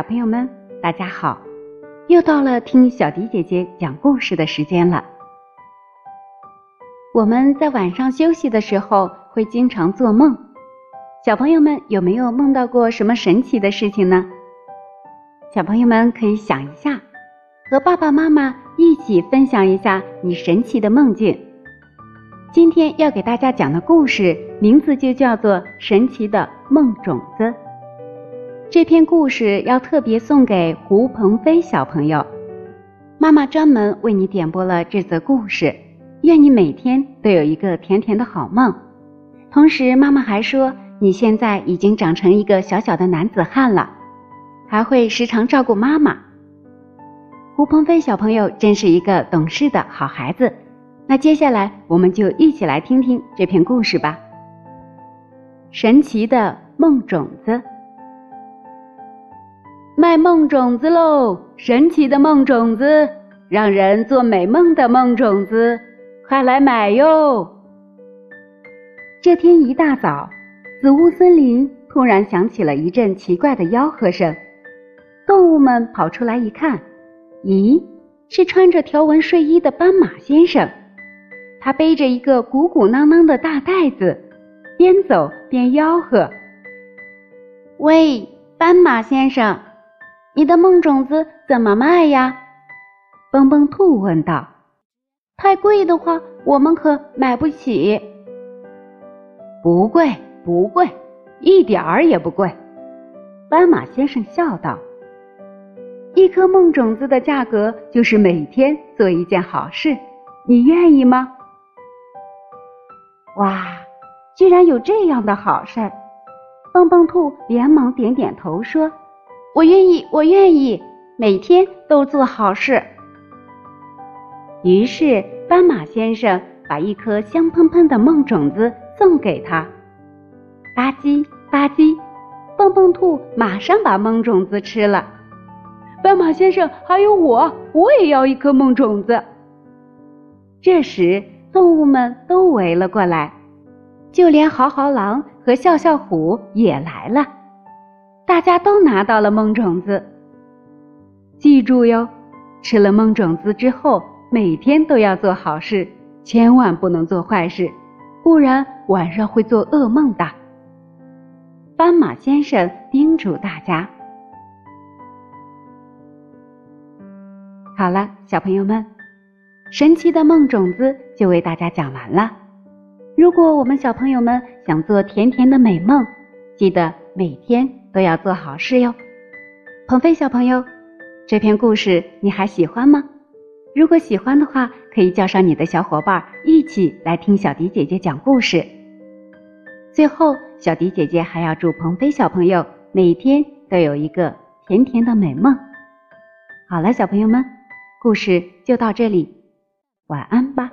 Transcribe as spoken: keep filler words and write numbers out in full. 小朋友们，大家好！又到了听小迪姐姐讲故事的时间了。我们在晚上休息的时候会经常做梦，小朋友们有没有梦到过什么神奇的事情呢？小朋友们可以想一下，和爸爸妈妈一起分享一下你神奇的梦境。今天要给大家讲的故事名字就叫做《神奇的梦种子》。这篇故事要特别送给胡鹏飞小朋友，妈妈专门为你点播了这则故事，愿你每天都有一个甜甜的好梦。同时妈妈还说，你现在已经长成一个小小的男子汉了，还会时常照顾妈妈。胡鹏飞小朋友真是一个懂事的好孩子。那接下来我们就一起来听听这篇故事吧。神奇的梦种子。卖梦种子喽！神奇的梦种子，让人做美梦的梦种子，快来买哟！这天一大早，紫雾森林突然响起了一阵奇怪的吆喝声。动物们跑出来一看，咦，是穿着条纹睡衣的斑马先生。他背着一个鼓鼓囊囊的大袋子，边走边吆喝：喂，斑马先生！你的梦种子怎么卖呀？蹦蹦兔问道。太贵的话，我们可买不起。不贵，不贵，一点儿也不贵。斑马先生笑道。一颗梦种子的价格就是每天做一件好事，你愿意吗？哇，居然有这样的好事儿！蹦蹦兔连忙点点头说：我愿意，我愿意，每天都做好事。于是，斑马先生把一颗香喷喷的梦种子送给他。吧唧吧唧，蹦蹦兔马上把梦种子吃了。斑马先生，还有我，我也要一颗梦种子。这时，动物们都围了过来，就连豪豪狼和笑笑虎也来了。大家都拿到了梦种子。记住哟，吃了梦种子之后，每天都要做好事，千万不能做坏事，不然晚上会做噩梦的。斑马先生叮嘱大家。好了，小朋友们，神奇的梦种子就为大家讲完了。如果我们小朋友们想做甜甜的美梦，记得每天都要做好事哟。鹏飞小朋友，这篇故事你还喜欢吗？如果喜欢的话，可以叫上你的小伙伴一起来听小迪姐姐讲故事。最后，小迪姐姐还要祝鹏飞小朋友每天都有一个甜甜的美梦。好了，小朋友们，故事就到这里，晚安吧。